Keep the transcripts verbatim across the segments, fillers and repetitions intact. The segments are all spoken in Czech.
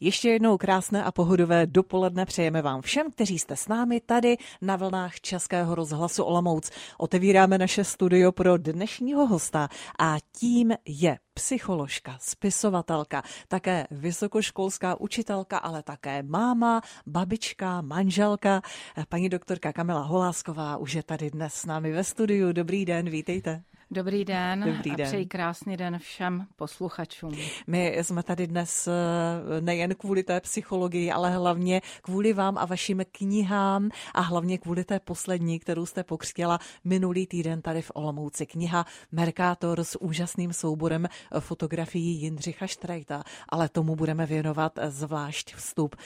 Ještě jednou krásné a pohodové dopoledne přejeme vám všem, kteří jste s námi tady na vlnách Českého rozhlasu Olomouc. Otevíráme naše studio pro dnešního hosta a tím je psycholožka, spisovatelka, také vysokoškolská učitelka, ale také máma, babička, manželka. Paní doktorka Kamila Holásková už je tady dnes s námi ve studiu. Dobrý den, vítejte. Dobrý den. Dobrý den a přeji krásný den všem posluchačům. My jsme tady dnes nejen kvůli té psychologii, ale hlavně kvůli vám a vašim knihám a hlavně kvůli té poslední, kterou jste pokřtěla minulý týden tady v Olomouci. Kniha Merkátor s úžasným souborem fotografií Jindřicha Štrejta, ale tomu budeme věnovat zvlášť vstup.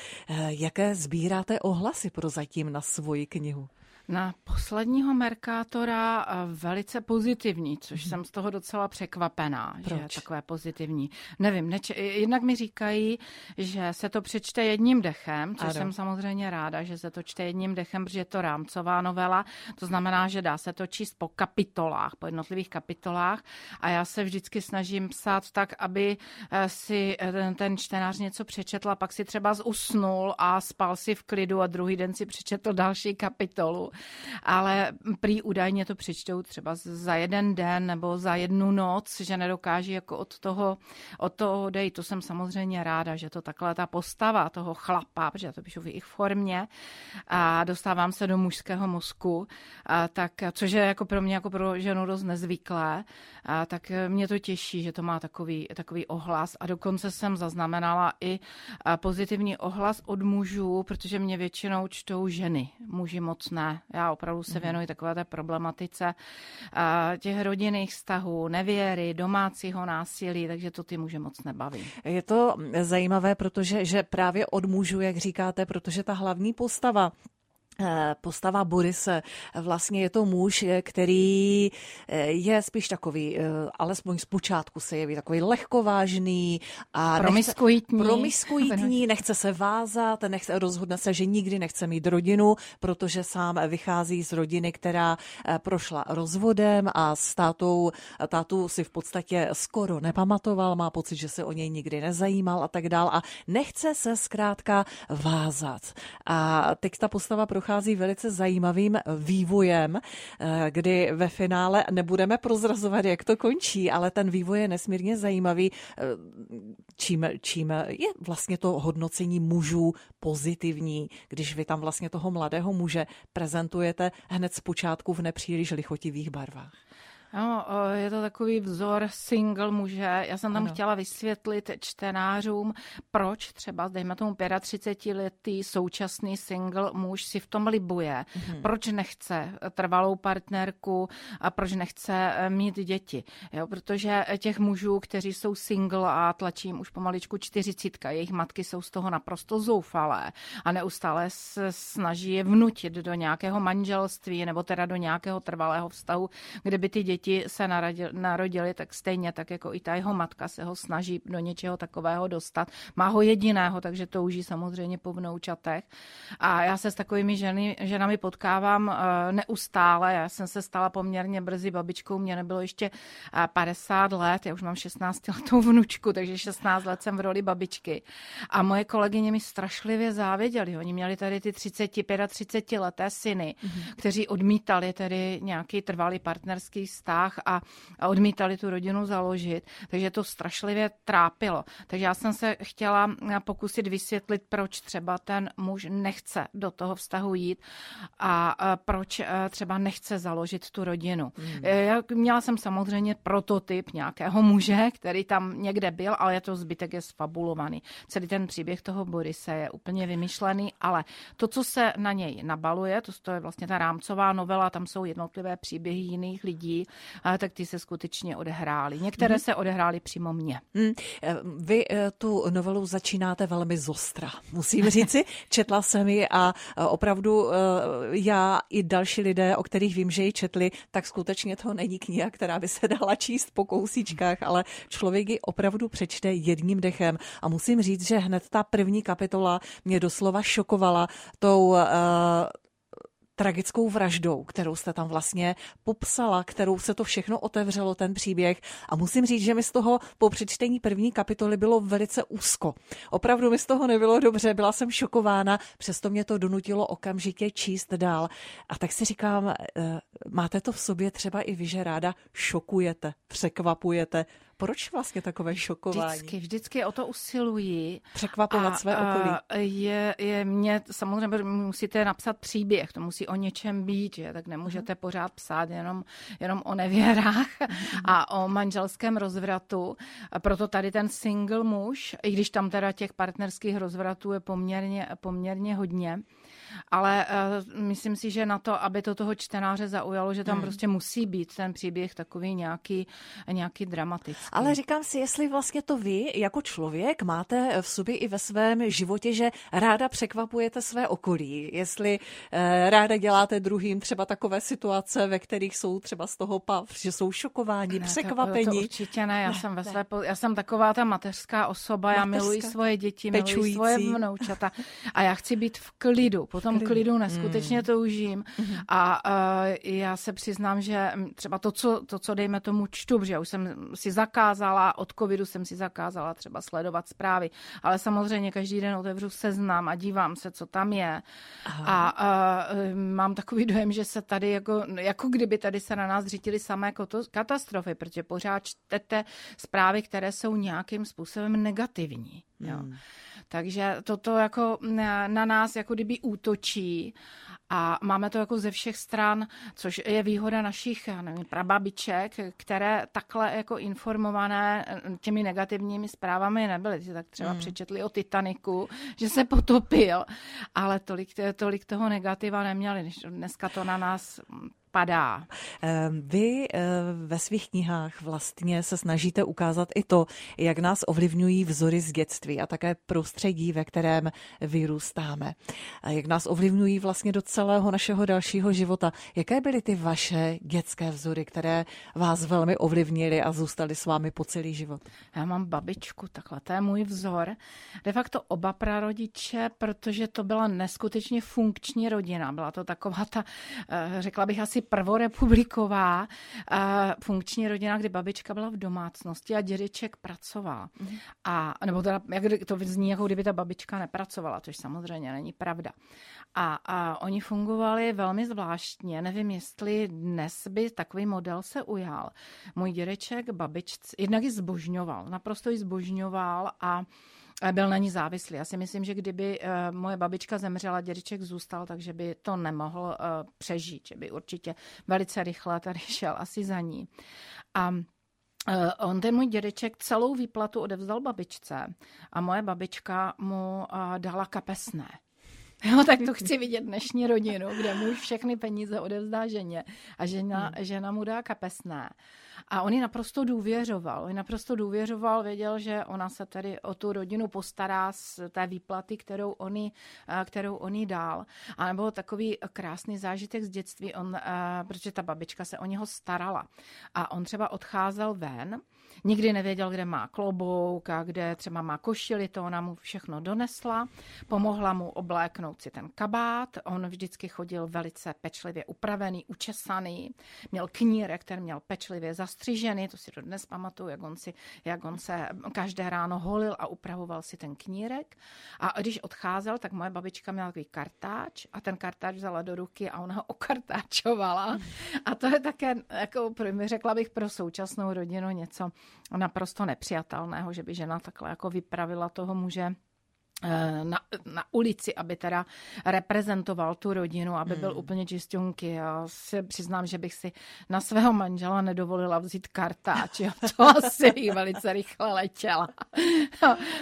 Jaké sbíráte ohlasy prozatím na svoji knihu? Na posledního Merkátora velice pozitivní, což hmm. jsem z toho docela překvapená, Proč? Že je takové pozitivní. Nevím, neč- jednak mi říkají, že se to přečte jedním dechem, což ano. jsem samozřejmě ráda, že se to čte jedním dechem, protože je to rámcová novela, to znamená, že dá se to číst po kapitolách, po jednotlivých kapitolách a já se vždycky snažím psát tak, aby si ten, ten čtenář něco přečetl a pak si třeba usnul a spal si v klidu a druhý den si přečetl další kapitolu. Ale prý údajně to přečtou třeba za jeden den nebo za jednu noc, že nedokáží jako od toho, od toho odejít. To jsem samozřejmě ráda, že to takhle ta postava toho chlapa, protože já to píšu v jejich formě a dostávám se do mužského mozku, a tak, což je jako pro mě jako pro ženu dost nezvyklé, a tak mě to těší, že to má takový, takový ohlas a dokonce jsem zaznamenala i pozitivní ohlas od mužů, protože mě většinou čtou ženy, muži moc ne. Já opravdu se věnuji takové té problematice těch rodinných vztahů, nevěry, domácího násilí, takže to ty muže moc nebaví. Je to zajímavé, protože že právě od mužů, jak říkáte, protože ta hlavní postava, postava Borise, vlastně je to muž, který je spíš takový, alespoň zpočátku se jeví takový lehkovážný a promiskuitní. Nechce, promiskuitní, nechce se vázat, nechce, rozhodne se, že nikdy nechce mít rodinu, protože sám vychází z rodiny, která prošla rozvodem a s tátou, tátu si v podstatě skoro nepamatoval, má pocit, že se o něj nikdy nezajímal a tak dál a nechce se zkrátka vázat. A teď ta postava prochází velice zajímavým vývojem, kdy ve finále nebudeme prozrazovat, jak to končí, ale ten vývoj je nesmírně zajímavý. Čím, čím je vlastně to hodnocení mužů pozitivní, když vy tam vlastně toho mladého muže prezentujete hned zpočátku v nepříliš lichotivých barvách? No, je to takový vzor single muže. Já jsem tam ano. chtěla vysvětlit čtenářům, proč třeba, dejme tomu třicetiletý současný single muž si v tom libuje. Hmm. Proč nechce trvalou partnerku a proč nechce mít děti. Jo, protože těch mužů, kteří jsou single a tlačím už pomaličku čtyřicítka, jejich matky jsou z toho naprosto zoufalé a neustále se snaží je vnutit do nějakého manželství nebo teda do nějakého trvalého vztahu, kde by ty děti se narodili, tak stejně tak jako i ta jeho matka se ho snaží do něčeho takového dostat. Má ho jediného, takže touží samozřejmě po vnoučatech. A já se s takovými ženy, ženami potkávám neustále. Já jsem se stala poměrně brzy babičkou, mě nebylo ještě padesát let, já už mám šestnáctiletou vnučku, takže šestnáct let jsem v roli babičky. A moje kolegyně mi strašlivě záviděli. Oni měli tady ty třicet, třicetileté syny, mm-hmm. kteří odmítali tedy nějaký trvalý partnerský vztah a odmítali tu rodinu založit, takže to strašlivě trápilo. Takže já jsem se chtěla pokusit vysvětlit, proč třeba ten muž nechce do toho vztahu jít a proč třeba nechce založit tu rodinu. Hmm. Já měla jsem samozřejmě prototyp nějakého muže, který tam někde byl, ale to zbytek je sfabulovaný. Celý ten příběh toho Borise je úplně vymyšlený, ale to, co se na něj nabaluje, to, to je vlastně ta rámcová novela, tam jsou jednotlivé příběhy jiných lidí, a tak ty se skutečně odehrály. Některé mm. se odehrály přímo mně. Mm. Vy tu novelu začínáte velmi zostra, musím říci. Četla jsem ji a opravdu já i další lidé, o kterých vím, že ji četli, tak skutečně to není kniha, která by se dala číst po kousíčkách, ale člověk ji opravdu přečte jedním dechem. A musím říct, že hned ta první kapitola mě doslova šokovala tou... Uh, tragickou vraždou, kterou jste tam vlastně popsala, kterou se to všechno otevřelo, ten příběh. A musím říct, že mi z toho po přečtení první kapitoly bylo velice úzko. Opravdu mi z toho nebylo dobře, byla jsem šokována, přesto mě to donutilo okamžitě číst dál. A tak si říkám, máte to v sobě třeba i vy, že ráda šokujete, překvapujete. Proč vlastně takové šokování? Vždycky, vždycky o to usiluji. Překvapovat a, své okolí. Je, je mě, samozřejmě musíte napsat příběh, to musí o něčem být, že? Tak nemůžete mm. pořád psát jenom, jenom o nevěrách mm. a o manželském rozvratu. A proto tady ten single muž, i když tam teda těch partnerských rozvratů je poměrně, poměrně hodně, ale uh, myslím si, že na to, aby to toho čtenáře zaujalo, že tam mm. prostě musí být ten příběh takový nějaký, nějaký dramatický. Ale říkám si, jestli vlastně to vy jako člověk máte v sobě i ve svém životě, že ráda překvapujete své okolí, jestli eh, ráda děláte druhým třeba takové situace, ve kterých jsou třeba z toho pav, že jsou šokováni, ne, překvapení. To, to určitě ne, já ne, jsem ve své, já jsem taková ta mateřská osoba, mateřská, já miluji svoje děti, pečující. Miluji svoje vnoučata a já chci být v klidu, po tom klidu neskutečně mm. toužím mm. a uh, já se přiznám, že třeba to, co, to, co dejme tomu čtu, že já už jsem si zakázala, od covidu jsem si zakázala třeba sledovat zprávy, ale samozřejmě každý den otevřu seznam a dívám se, co tam je. Aha. A, a mám takový dojem, že se tady, jako, jako kdyby tady se na nás řítily samé katastrofy, protože pořád čtete zprávy, které jsou nějakým způsobem negativní. Hmm. Jo. Takže toto jako na, na nás jako kdyby útočí a máme to jako ze všech stran, což je výhoda našich nevím, prababiček, které takhle jako informované těmi negativními zprávami nebyly. Tak třeba hmm. přečetli o Titaniku, že se potopil, ale tolik, tolik toho negativa neměli. Dneska to na nás padá. Vy ve svých knihách vlastně se snažíte ukázat i to, jak nás ovlivňují vzory z dětství a také prostředí, ve kterém vyrůstáme. A jak nás ovlivňují vlastně do celého našeho dalšího života. Jaké byly ty vaše dětské vzory, které vás velmi ovlivnily a zůstaly s vámi po celý život? Já mám babičku, takhle, to je můj vzor. De facto oba prarodiče, protože to byla neskutečně funkční rodina. Byla to taková ta, řekla bych asi prvorepubliková uh, funkční rodina, kdy babička byla v domácnosti a dědeček pracoval. Mm. A, nebo teda, jak to zní, jako kdyby ta babička nepracovala, což samozřejmě není pravda. A, a oni fungovali velmi zvláštně. Nevím, jestli dnes by takový model se ujal. Můj dědeček babičce jednak ji zbožňoval, naprosto ji zbožňoval a byl na ní závislý. Já si myslím, že kdyby moje babička zemřela, dědeček zůstal, takže by to nemohl přežít, že by určitě velice rychle tady šel asi za ní. A on, ten můj dědeček, celou výplatu odevzdal babičce a moje babička mu dala kapesné. Jo, tak to chci vidět dnešní rodinu, kde muž všechny peníze odevzdá ženě a žena, žena mu dá kapesné. A on ji naprosto důvěřoval. On ji naprosto důvěřoval, věděl, že ona se tedy o tu rodinu postará z té výplaty, kterou on jí, kterou on jí dál. A nebo takový krásný zážitek z dětství, on, protože ta babička se o něho starala. A on třeba odcházel ven, nikdy nevěděl, kde má klobouk a kde třeba má košili, to ona mu všechno donesla, pomohla mu obléknout si ten kabát, on vždycky chodil velice pečlivě upravený, učesaný, měl knírek, ten měl pečlivě zastřižený, to si dodnes pamatuju, jak on, si, jak on se každé ráno holil a upravoval si ten knírek. A když odcházel, tak moje babička měla takový kartáč a ten kartáč vzala do ruky a ona ho okartáčovala. A to je také, jako, řekla bych, pro současnou rodinu něco naprosto nepřijatelného, že by žena takhle jako vypravila toho muže Na, na ulici, aby teda reprezentoval tu rodinu, aby byl hmm. úplně čistěnky. Já si přiznám, že bych si na svého manžela nedovolila vzít kartáč. Jo. To asi jí velice rychle letěla.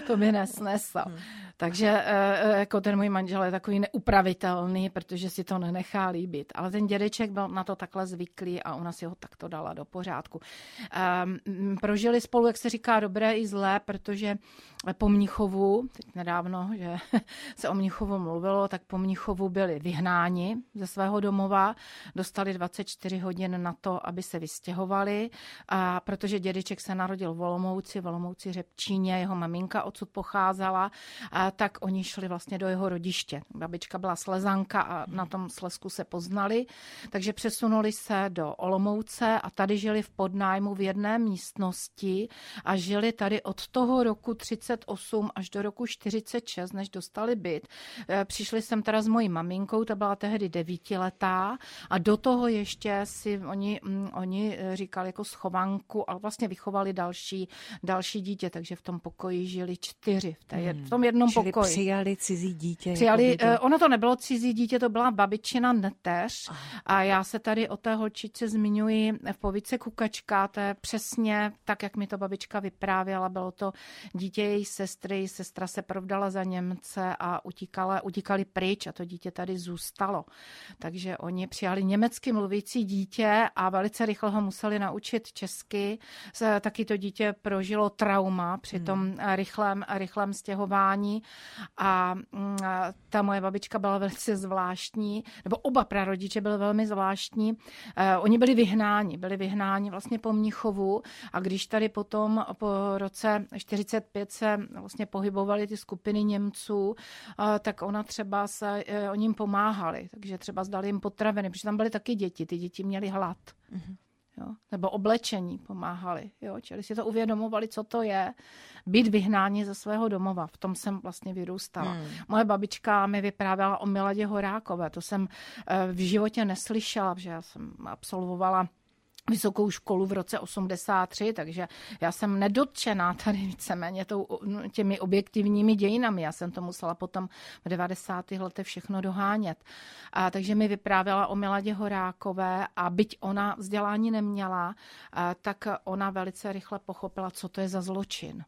To by nesneslo. Hmm. Takže jako ten můj manžel je takový neupravitelný, protože si to nenechá líbit. Ale ten dědeček byl na to takhle zvyklý a ona si ho takto dala do pořádku. Um, prožili spolu, jak se říká, dobré i zlé, protože po Mnichovu, teď nedávno, že se o Mnichovu mluvilo, tak po Mnichovu byli vyhnáni ze svého domova, dostali dvacet čtyři hodin na to, aby se vystěhovali, a protože dědeček se narodil v Olomouci, v Olomouci Řepčíně, jeho maminka odsud pocházela a tak oni šli vlastně do jeho rodiště. Babička byla Slezanka a na tom Slezsku se poznali, takže přesunuli se do Olomouce a tady žili v podnájmu v jedné místnosti a žili tady od toho roku třicet osm až do roku čtyřicet šest, než dostali byt. Přišli jsem teda s mojí maminkou, ta byla tehdy devítiletá a do toho ještě si oni, oni říkali jako schovanku, ale vlastně vychovali další, další dítě, takže v tom pokoji žili čtyři v, té, hmm. v tom jednom Čili pokoji. přijali cizí dítě. Přijali, jako ono to nebylo cizí dítě, to byla babičina neteř ah. a já se tady o té holčičce zmiňuji v povídce Kukačka, to je přesně tak, jak mi to babička vyprávěla, bylo to dítě její sestry, její sestra se provdala za Němce a utíkala, utíkali pryč a to dítě tady zůstalo. Takže oni přijali německy mluvící dítě a velice rychle ho museli naučit česky. Taky to dítě prožilo trauma při tom rychlém, rychlém stěhování a ta moje babička byla velice zvláštní, nebo oba prarodiče byli velmi zvláštní. Oni byli vyhnáni, byli vyhnáni vlastně po Mnichovu a když tady potom po roce čtyřicet pět se vlastně pohybovaly ty skupiny Němců, tak ona třeba se o ním pomáhali, takže třeba zdali jim potraviny, protože tam byly taky děti, ty děti měly hlad. Mm-hmm. Jo, nebo oblečení pomáhali, jo, čili si to uvědomovali, co to je být vyhnáni ze svého domova. V tom jsem vlastně vyrůstala. Hmm. Moje babička mi vyprávěla o Miladě Horákové, to jsem v životě neslyšela, protože já jsem absolvovala vysokou školu v roce osmdesát tři, takže já jsem nedotčená tady víceméně těmi objektivními dějinami. Já jsem to musela potom v devadesátých letech všechno dohánět. A takže mi vyprávěla o Miladě Horákové a byť ona vzdělání neměla, tak ona velice rychle pochopila, co to je za zločin.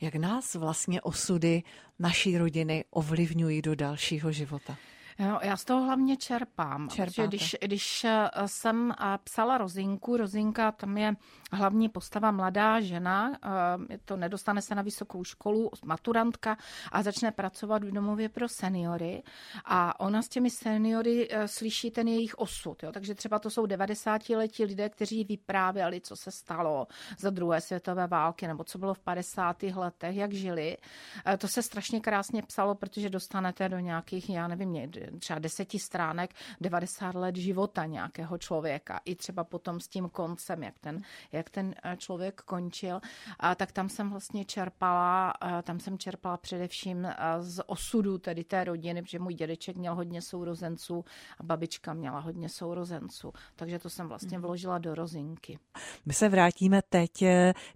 Jak nás vlastně osudy naší rodiny ovlivňují do dalšího života? No, já z toho hlavně čerpám. Protože když, když jsem psala Rozinku, Rozinka, tam je hlavní postava mladá žena, to nedostane se na vysokou školu, maturantka a začne pracovat v domově pro seniory a ona s těmi seniory slyší ten jejich osud. Jo? Takže třeba to jsou devadesátiletí lidé, kteří vyprávěli, co se stalo za druhé světové války nebo co bylo v padesátých letech, jak žili. To se strašně krásně psalo, protože dostanete do nějakých, já nevím, třeba deseti stránek, devadesát let života nějakého člověka. I třeba potom s tím koncem, jak ten, jak ten člověk končil. A tak tam jsem vlastně čerpala, tam jsem čerpala především z osudu tedy té rodiny, protože můj dědeček měl hodně sourozenců a babička měla hodně sourozenců. Takže to jsem vlastně vložila do Rozinky. My se vrátíme teď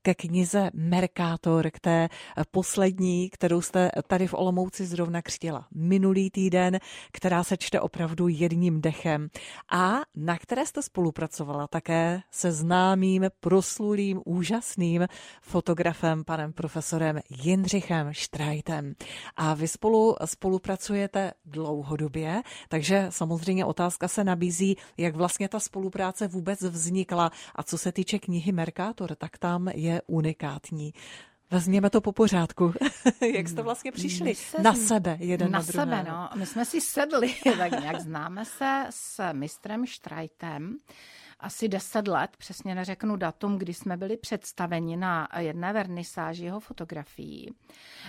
ke knize Merkátor, k té poslední, kterou jste tady v Olomouci zrovna křtila minulý týden, která se čte opravdu jedním dechem a na které jste spolupracovala také se známým, proslulým, úžasným fotografem, panem profesorem Jindřichem Štrajtem. A vy spolu spolupracujete dlouhodobě, takže samozřejmě otázka se nabízí, jak vlastně ta spolupráce vůbec vznikla. A co se týče knihy Merkátor, tak tam je unikátní. Vezměme to po pořádku. Jak jste vlastně přišli? Se na sebe, jeden na, na druhého. Na sebe, no. My jsme si sedli, tak nějak známe se s mistrem Štrajtem. Asi deset let, přesně neřeknu datum, kdy jsme byli představeni na jedné vernisáži jeho fotografií.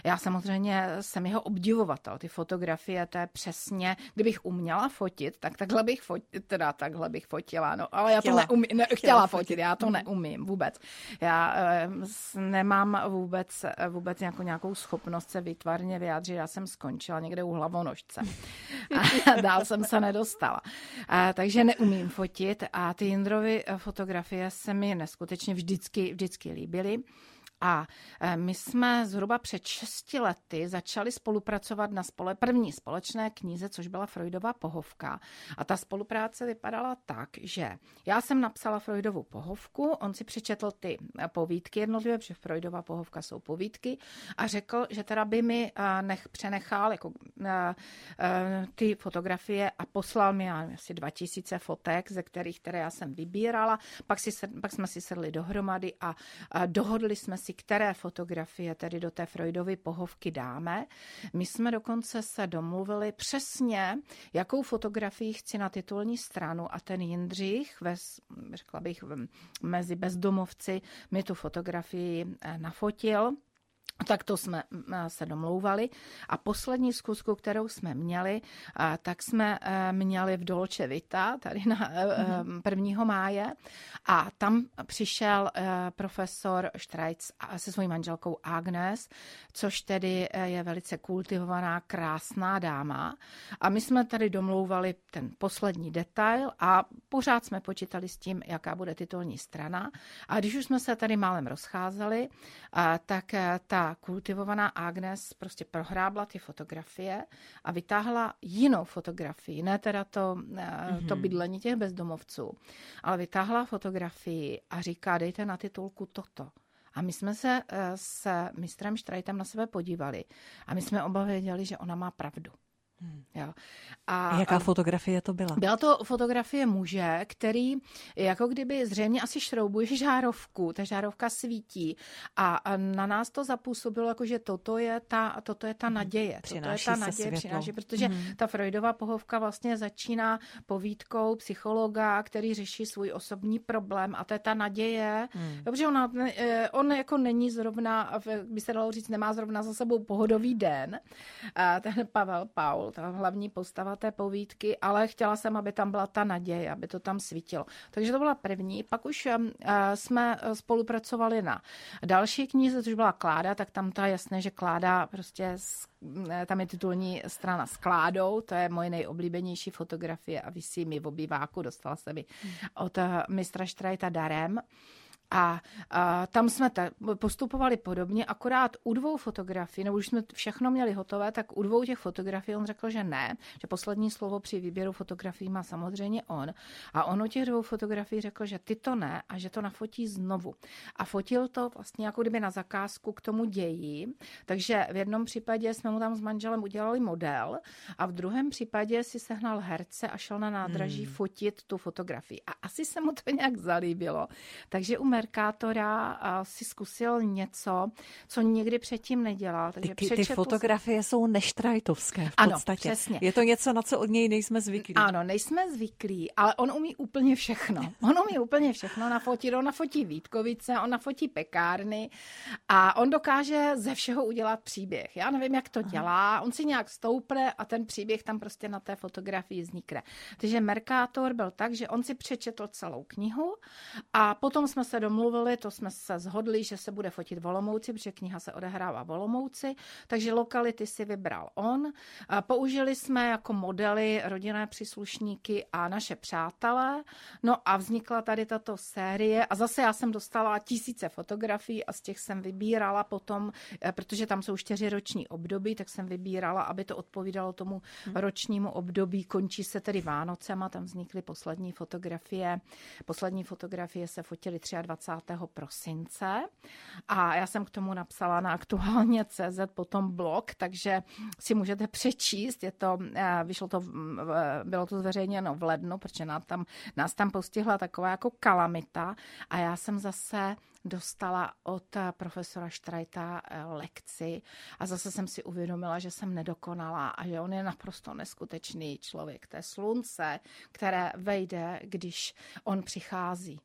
Já samozřejmě jsem jeho obdivovatel. Ty fotografie, to je přesně, kdybych uměla fotit, tak takhle bych, fotit, teda takhle bych fotila. No, ale já chtěla, to neumím, ne, chtěla, chtěla fotit, já to neumím vůbec. Já e, nemám vůbec, vůbec nějakou, nějakou schopnost se výtvarně vyjádřit. Já jsem skončila někde u Hlavonožce. A dál jsem se nedostala. A, takže neumím fotit a ty Jindrovy fotografie se mi neskutečně vždycky, vždycky líbily. A my jsme zhruba před šesti lety začali spolupracovat na spole, první společné knize, což byla Freudová pohovka. A ta spolupráce vypadala tak, že já jsem napsala Freudovu pohovku, on si přečetl ty povídky jednotlivé, protože Freudová pohovka jsou povídky, a řekl, že teda by mi nech přenechal jako, ty fotografie a poslal mi asi dva tisíce fotek, ze kterých které já jsem vybírala. Pak, si, pak jsme si sedli dohromady a dohodli jsme si, které fotografie tedy do té Freudovy pohovky dáme. My jsme dokonce se domluvili přesně, jakou fotografii chci na titulní stranu a ten Jindřich, ve, řekla bych, mezi bezdomovci mi tu fotografii nafotil. Tak to jsme se domlouvali. A poslední zkusku, kterou jsme měli, tak jsme měli v Dolce Vita, tady na prvního máje. A tam přišel profesor Štreitz se svojí manželkou Agnes, což tedy je velice kultivovaná, krásná dáma. A my jsme tady domlouvali ten poslední detail a pořád jsme počítali s tím, jaká bude titulní strana. A když už jsme se tady málem rozcházeli, tak ta kultivovaná Agnes prostě prohrábla ty fotografie a vytáhla jinou fotografii, ne teda to, mm-hmm. to bydlení těch bezdomovců, ale vytáhla fotografii a říká, dejte na titulku toto. A my jsme se s mistrem Štrajtem na sebe podívali a my jsme oba věděli, že ona má pravdu. Hmm. Jo. A, a jaká fotografie to byla? Byla to fotografie muže, který jako kdyby zřejmě asi šroubuje žárovku, ta žárovka svítí a na nás to zapůsobilo, jako že toto je ta, toto je ta naděje. Přináší toto je ta naděje, přináší, protože hmm. ta Freudová pohovka vlastně začíná povídkou psychologa, který řeší svůj osobní problém a to je ta naděje. Hmm. Dobře, ona, on jako není zrovna, by se dalo říct, nemá zrovna za sebou pohodový den. Ten Pavel Paul, ta hlavní postava té povídky, ale chtěla jsem, aby tam byla ta naděje, aby to tam svítilo. Takže to byla první. Pak už jsme spolupracovali na další knize, což byla Kláda, tak tam ta jasné, že Kláda prostě, tam je titulní strana s Kládou, to je moje nejoblíbenější fotografie a visí mi v obýváku, dostala se mi od mistra Štrajta darem. A, a tam jsme ta, postupovali podobně, akorát u dvou fotografií, nebo už jsme všechno měli hotové, tak u dvou těch fotografií on řekl, že ne, že poslední slovo při výběru fotografií má samozřejmě on. A on u těch dvou fotografií řekl, že ty to ne a že to nafotí znovu. A fotil to vlastně jako kdyby na zakázku k tomu ději, takže v jednom případě jsme mu tam s manželem udělali model a v druhém případě si sehnal herce a šel na nádraží hmm. fotit tu fotografii. A asi se mu to nějak zalíbilo, takže u Merkátora si zkusil něco, co nikdy předtím nedělal. Takže ty, ty fotografie jsou neštrajtovské v podstatě. Ano, přesně. Je to něco, na co od něj nejsme zvyklí. Ano, nejsme zvyklí, ale on umí úplně všechno. On umí úplně všechno nafotit. On nafotí Vítkovice, on nafotí pekárny a on dokáže ze všeho udělat příběh. Já nevím, jak to dělá. Aha. On si nějak stoupne a ten příběh tam prostě na té fotografii vznikne. Takže Merkátor byl tak, že on si přečetl celou knihu a potom jsme se domluvili, to jsme se shodli, že se bude fotit v Olomouci, protože kniha se odehrává v Olomouci, takže lokality si vybral on. Použili jsme jako modely rodinné příslušníky a naše přátelé. No a vznikla tady tato série a zase já jsem dostala tisíce fotografií a z těch jsem vybírala potom, protože tam jsou čtyři roční období, tak jsem vybírala, aby to odpovídalo tomu ročnímu období. Končí se tedy Vánocem a tam vznikly poslední fotografie. Poslední fotografie se fotily dvacátého třetího prosince a já jsem k tomu napsala na aktuálně tečka cé zet potom blog, takže si můžete přečíst, je to, vyšlo to, bylo to zveřejněno v lednu, protože nás tam, nás tam postihla taková jako kalamita a já jsem zase dostala od profesora Štrajta lekci a zase jsem si uvědomila, že jsem nedokonalá a že on je naprosto neskutečný člověk, to je slunce, které vejde, když on přichází.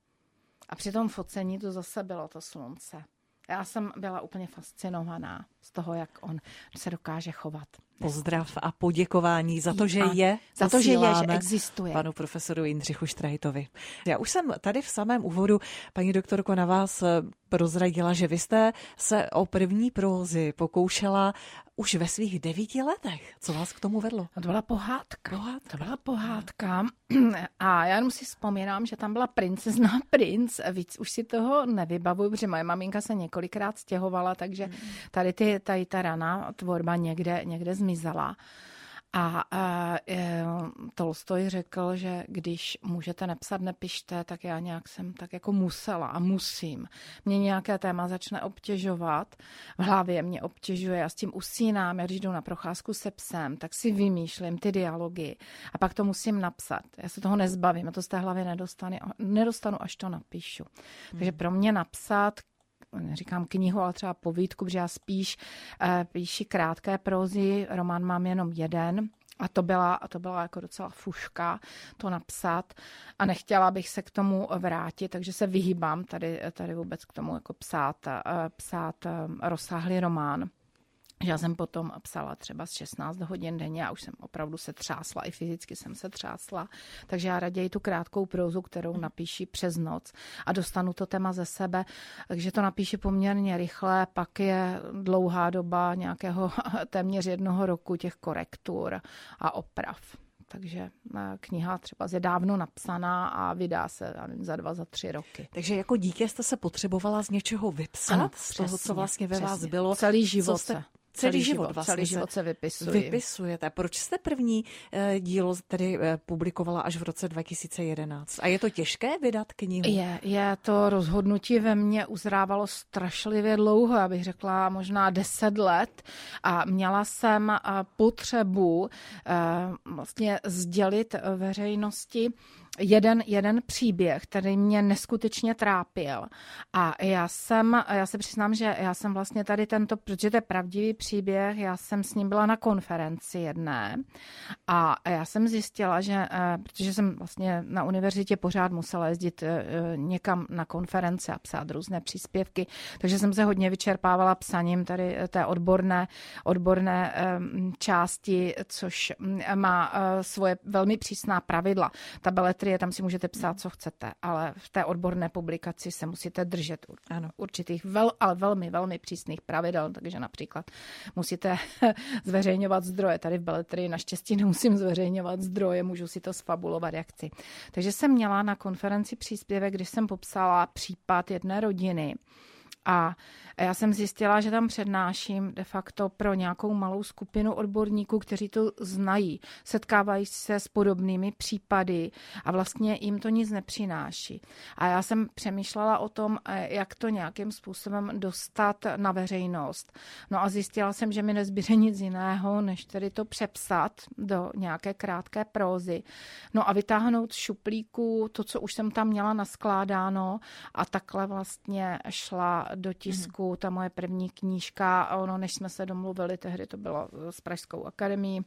A při tom focení to zase bylo to slunce. Já jsem byla úplně fascinovaná z toho, jak on se dokáže chovat. Pozdrav a poděkování za to, že je, za to, že je, že existuje. Panu profesoru Jindřichu Štrajtovi. Já už jsem tady v samém úvodu, paní doktorko, na vás prozradila, že vy jste se o první prózy pokoušela už ve svých devíti letech. Co vás k tomu vedlo? To byla pohádka. pohádka. To byla pohádka. A já jenom si vzpomínám, že tam byla princezna princ. Víc už si toho nevybavuju, protože moje maminka se několikrát stěhovala, takže tady, ty, tady ta raná tvorba někde, někde zmizela. A e, Tolstoj řekl, že když můžete nepsat, nepište, tak já nějak jsem tak jako musela a musím. Mě nějaké téma začne obtěžovat, v hlavě mě obtěžuje, já s tím usínám, já když jdu na procházku se psem, tak si vymýšlím ty dialogy a pak to musím napsat. Já se toho nezbavím, já to z té hlavy nedostanu, nedostanu až to napíšu. Hmm. Takže pro mě napsat, neříkám knihu, ale třeba povídku, protože já spíš píši krátké prózy, román mám jenom jeden A to byla, a to byla jako docela fuška to napsat a nechtěla bych se k tomu vrátit, takže se vyhýbám tady, tady vůbec k tomu jako psát, psát rozsáhlý román. Já jsem potom psala třeba z šestnáct hodin denně a už jsem opravdu se třásla, i fyzicky jsem se třásla, takže já raději tu krátkou prózu, kterou napíši přes noc a dostanu to téma ze sebe, takže to napíši poměrně rychle, pak je dlouhá doba nějakého téměř jednoho roku těch korektur a oprav. Takže kniha třeba je dávno napsaná a vydá se nevím, za dva, za tři roky. Takže jako dítě jste se potřebovala z něčeho vypsat, ano, přesně, z toho, co vlastně ve přesně. vás bylo. Celý život se. Celý, celý život, život, vlastně celý život se vypisuje. Vypisujete. Proč jste první dílo tedy publikovala až v roce dva tisíce jedenáct? A je to těžké vydat knihu? Je, je to rozhodnutí ve mně uzrávalo strašlivě dlouho, já bych řekla možná deset let a měla jsem potřebu vlastně sdělit veřejnosti Jeden, jeden příběh, který mě neskutečně trápil. A já jsem, já se přiznám, že já jsem vlastně tady tento, protože to je pravdivý příběh, já jsem s ním byla na konferenci jedné a já jsem zjistila, že, protože jsem vlastně na univerzitě pořád musela jezdit někam na konference a psát různé příspěvky, takže jsem se hodně vyčerpávala psaním tady té odborné, odborné části, což má svoje velmi přísná pravidla. Tabelety tam si můžete psát, co chcete, ale v té odborné publikaci se musíte držet určitých, vel, ale velmi, velmi přísných pravidel, takže například musíte zveřejňovat zdroje. Tady v beletrii naštěstí nemusím zveřejňovat zdroje, můžu si to sfabulovat, jak chci. Takže jsem měla na konferenci příspěvek, když jsem popsala případ jedné rodiny, a já jsem zjistila, že tam přednáším de facto pro nějakou malou skupinu odborníků, kteří to znají, setkávají se s podobnými případy a vlastně jim to nic nepřináší. A já jsem přemýšlela o tom, jak to nějakým způsobem dostat na veřejnost. No a zjistila jsem, že mi nezbyde nic jiného, než tedy to přepsat do nějaké krátké prózy. No a vytáhnout z šuplíku to, co už jsem tam měla naskládáno, a takhle vlastně šla do tisku mm. ta moje první knížka. A ono, než jsme se domluvili, tehdy to bylo s Pražskou akademií,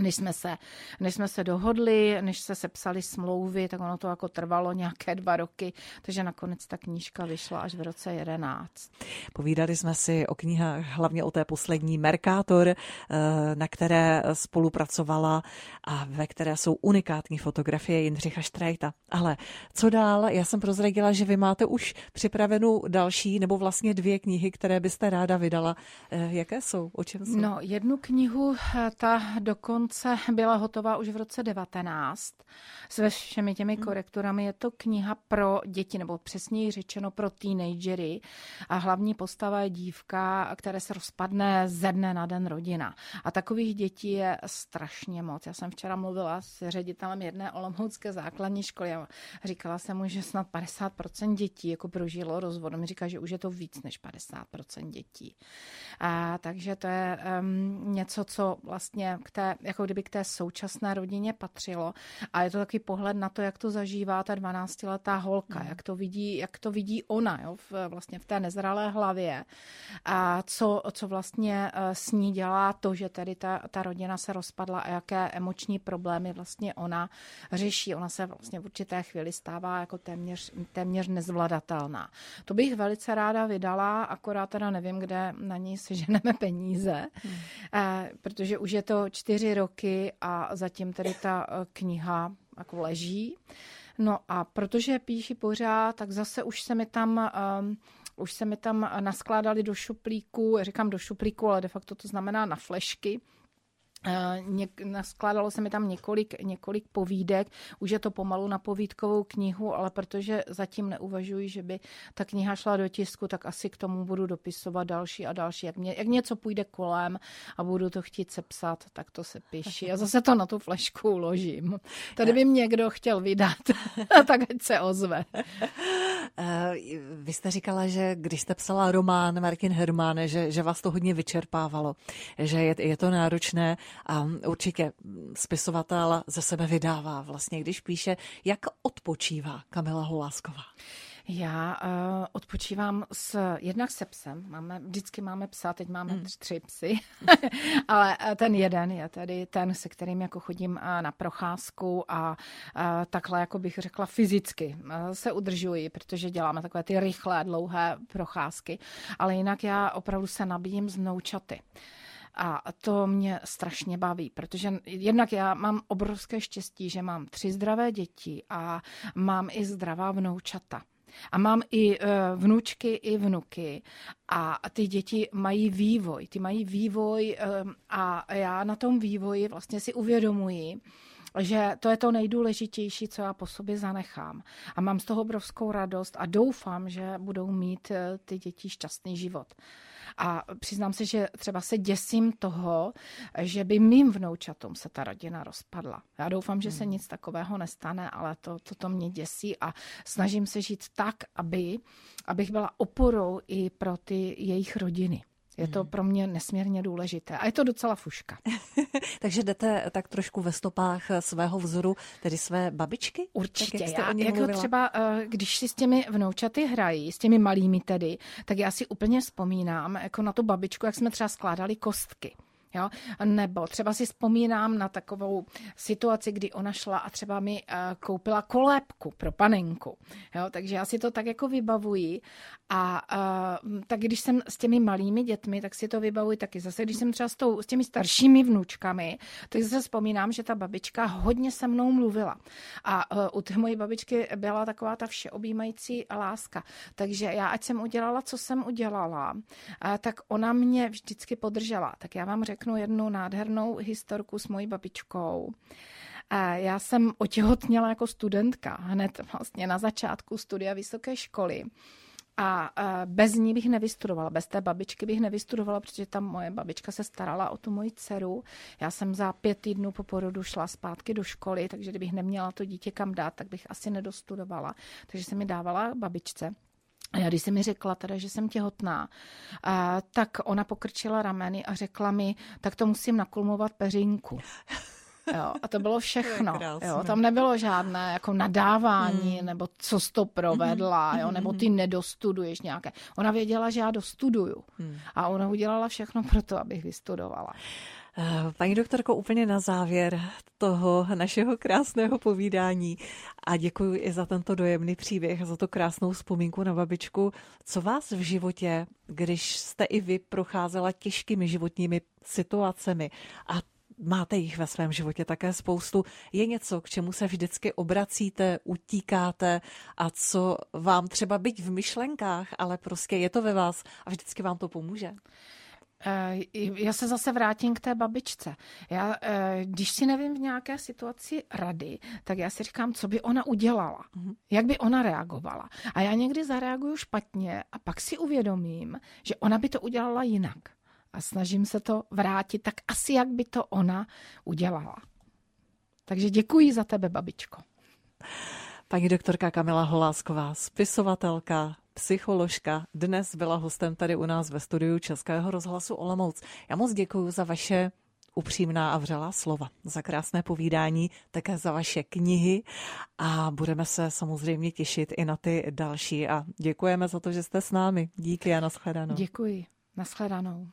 než jsme se, než jsme se dohodli, než se sepsali smlouvy, tak ono to jako trvalo nějaké dva roky, takže nakonec ta knížka vyšla až v roce jedenáct. Povídali jsme si o knihách, hlavně o té poslední Merkátor, na které spolupracovala a ve které jsou unikátní fotografie Jindřicha Štrejta. Ale co dál? Já jsem prozradila, že vy máte už připravenou další, nebo vlastně dvě knihy, které byste ráda vydala. Jaké jsou? O čem jsou? No, jednu knihu, ta dokonce byla hotová už v roce devatenáct. Se všemi těmi korekturami je to kniha pro děti, nebo přesněji řečeno pro teenagery. A hlavní postava je dívka, které se rozpadne ze dne na den rodina. A takových dětí je strašně moc. Já jsem včera mluvila s ředitelem jedné olomoucké základní školy a říkala jsem mu, že snad padesát procent dětí jako prožilo rozvod. Mi říká, že už je to víc než padesát procent dětí. A takže to je um, něco, co vlastně k té jako kdyby k té současné rodině patřilo. A je to takový pohled na to, jak to zažívá ta dvanáctiletá holka, mm. jak to vidí, jak to vidí ona, jo, v, vlastně v té nezralé hlavě. A co, co vlastně s ní dělá to, že tedy ta, ta rodina se rozpadla a jaké emoční problémy vlastně ona řeší. Ona se vlastně v určité chvíli stává jako téměř, téměř nezvladatelná. To bych velice ráda vydala, akorát teda nevím, kde na ní seženeme peníze, mm. eh, protože už je to čtyři roky a zatím tedy ta kniha jako leží. No a protože píši pořád, tak zase už se mi tam um, už se mi tam naskládali do šuplíku, říkám do šuplíku, ale de facto to znamená na flešky. Naskládalo se mi tam několik, několik povídek, už je to pomalu na povídkovou knihu, ale protože zatím neuvažuji, že by ta kniha šla do tisku, tak asi k tomu budu dopisovat další a další. Jak, mě, jak něco půjde kolem a budu to chtít sepsat, tak to se píši. A zase to na tu flešku uložím. Tady by mě někdo chtěl vydat, tak ať se ozve. Vy jste říkala, že když jste psala román Martin Herman, že, že vás to hodně vyčerpávalo, že je, je to náročné. A určitě spisovatel ze sebe vydává vlastně, když píše. Jak odpočívá Kamila Holásková? Já uh, odpočívám s, jednak se psem. Máme, vždycky máme psa, teď máme mm. tři psy. Ale ten jeden je tady ten, se kterým jako chodím na procházku a uh, takhle, jako bych řekla, fyzicky se udržuji, protože děláme takové ty rychlé, dlouhé procházky. Ale jinak já opravdu se nabíjím z vnoučaty. A to mě strašně baví, protože jednak já mám obrovské štěstí, že mám tři zdravé děti a mám i zdravá vnoučata. A mám i vnučky, i vnuky. A ty děti mají vývoj. Ty mají vývoj a já na tom vývoji vlastně si uvědomuji, že to je to nejdůležitější, co já po sobě zanechám. A mám z toho obrovskou radost a doufám, že budou mít ty děti šťastný život. A přiznám se, že třeba se děsím toho, že by mým vnoučatům se ta rodina rozpadla. Já doufám, že se nic takového nestane, ale to, to, to mě děsí a snažím se žít tak, aby, abych byla oporou i pro ty jejich rodiny. Je to pro mě nesmírně důležité. A je to docela fuška. Takže jdete tak trošku ve stopách svého vzoru, tedy své babičky? Určitě. Tak, jak jste o ní mluvila? Jako třeba, když si s těmi vnoučaty hrají, s těmi malými tedy, tak já si úplně vzpomínám jako na tu babičku, jak jsme třeba skládali kostky. Jo? Nebo třeba si vzpomínám na takovou situaci, kdy ona šla a třeba mi koupila kolébku pro panenku. Jo? Takže já si to tak jako vybavuji. A, a tak když jsem s těmi malými dětmi, tak si to vybavuji taky. Zase když jsem třeba s, tou, s těmi staršími vnučkami, tak zase vzpomínám, že ta babička hodně se mnou mluvila. A, a u té mojí babičky byla taková ta všeobjímající láska. Takže já, ať jsem udělala, co jsem udělala, a, tak ona mě vždycky podržela. Tak já vám řeknu, řeknu jednu nádhernou historku s mojí babičkou. Já jsem otěhotněla jako studentka hned vlastně na začátku studia vysoké školy. A bez ní bych nevystudovala, bez té babičky bych nevystudovala, protože ta moje babička se starala o tu moji dceru. Já jsem za pět týdnů po porodu šla zpátky do školy, takže kdybych neměla to dítě kam dát, tak bych asi nedostudovala. Takže jsem mi dávala babičce. A já, když jsem mi řekla teda, že jsem těhotná, a, tak ona pokrčila rameny a řekla mi, tak to musím nakulmovat peřinku. Jo, a to bylo všechno. Jo, tam nebylo žádné jako nadávání, hmm. nebo co jsi to provedla, jo, nebo ty nedostuduješ nějaké. Ona věděla, že já dostuduju. Hmm. A ona udělala všechno pro to, abych vystudovala. Paní doktorko, úplně na závěr toho našeho krásného povídání a děkuji i za tento dojemný příběh, za to krásnou vzpomínku na babičku. Co vás v životě, když jste i vy procházela těžkými životními situacemi a máte jich ve svém životě také spoustu, je něco, k čemu se vždycky obracíte, utíkáte a co vám třeba byť v myšlenkách, ale prostě je to ve vás a vždycky vám to pomůže? Já se zase vrátím k té babičce. Já, když si nevím v nějaké situaci rady, tak já si říkám, co by ona udělala, jak by ona reagovala. A já někdy zareaguju špatně a pak si uvědomím, že ona by to udělala jinak. A snažím se to vrátit tak asi, jak by to ona udělala. Takže děkuji za tebe, babičko. Paní doktorka Kamila Holásková, spisovatelka, psycholožka, dnes byla hostem tady u nás ve studiu Českého rozhlasu Olomouc. Já moc děkuji za vaše upřímná a vřelá slova, za krásné povídání, také za vaše knihy a budeme se samozřejmě těšit i na ty další a děkujeme za to, že jste s námi. Díky a nashledanou. Děkuji. Nashledanou.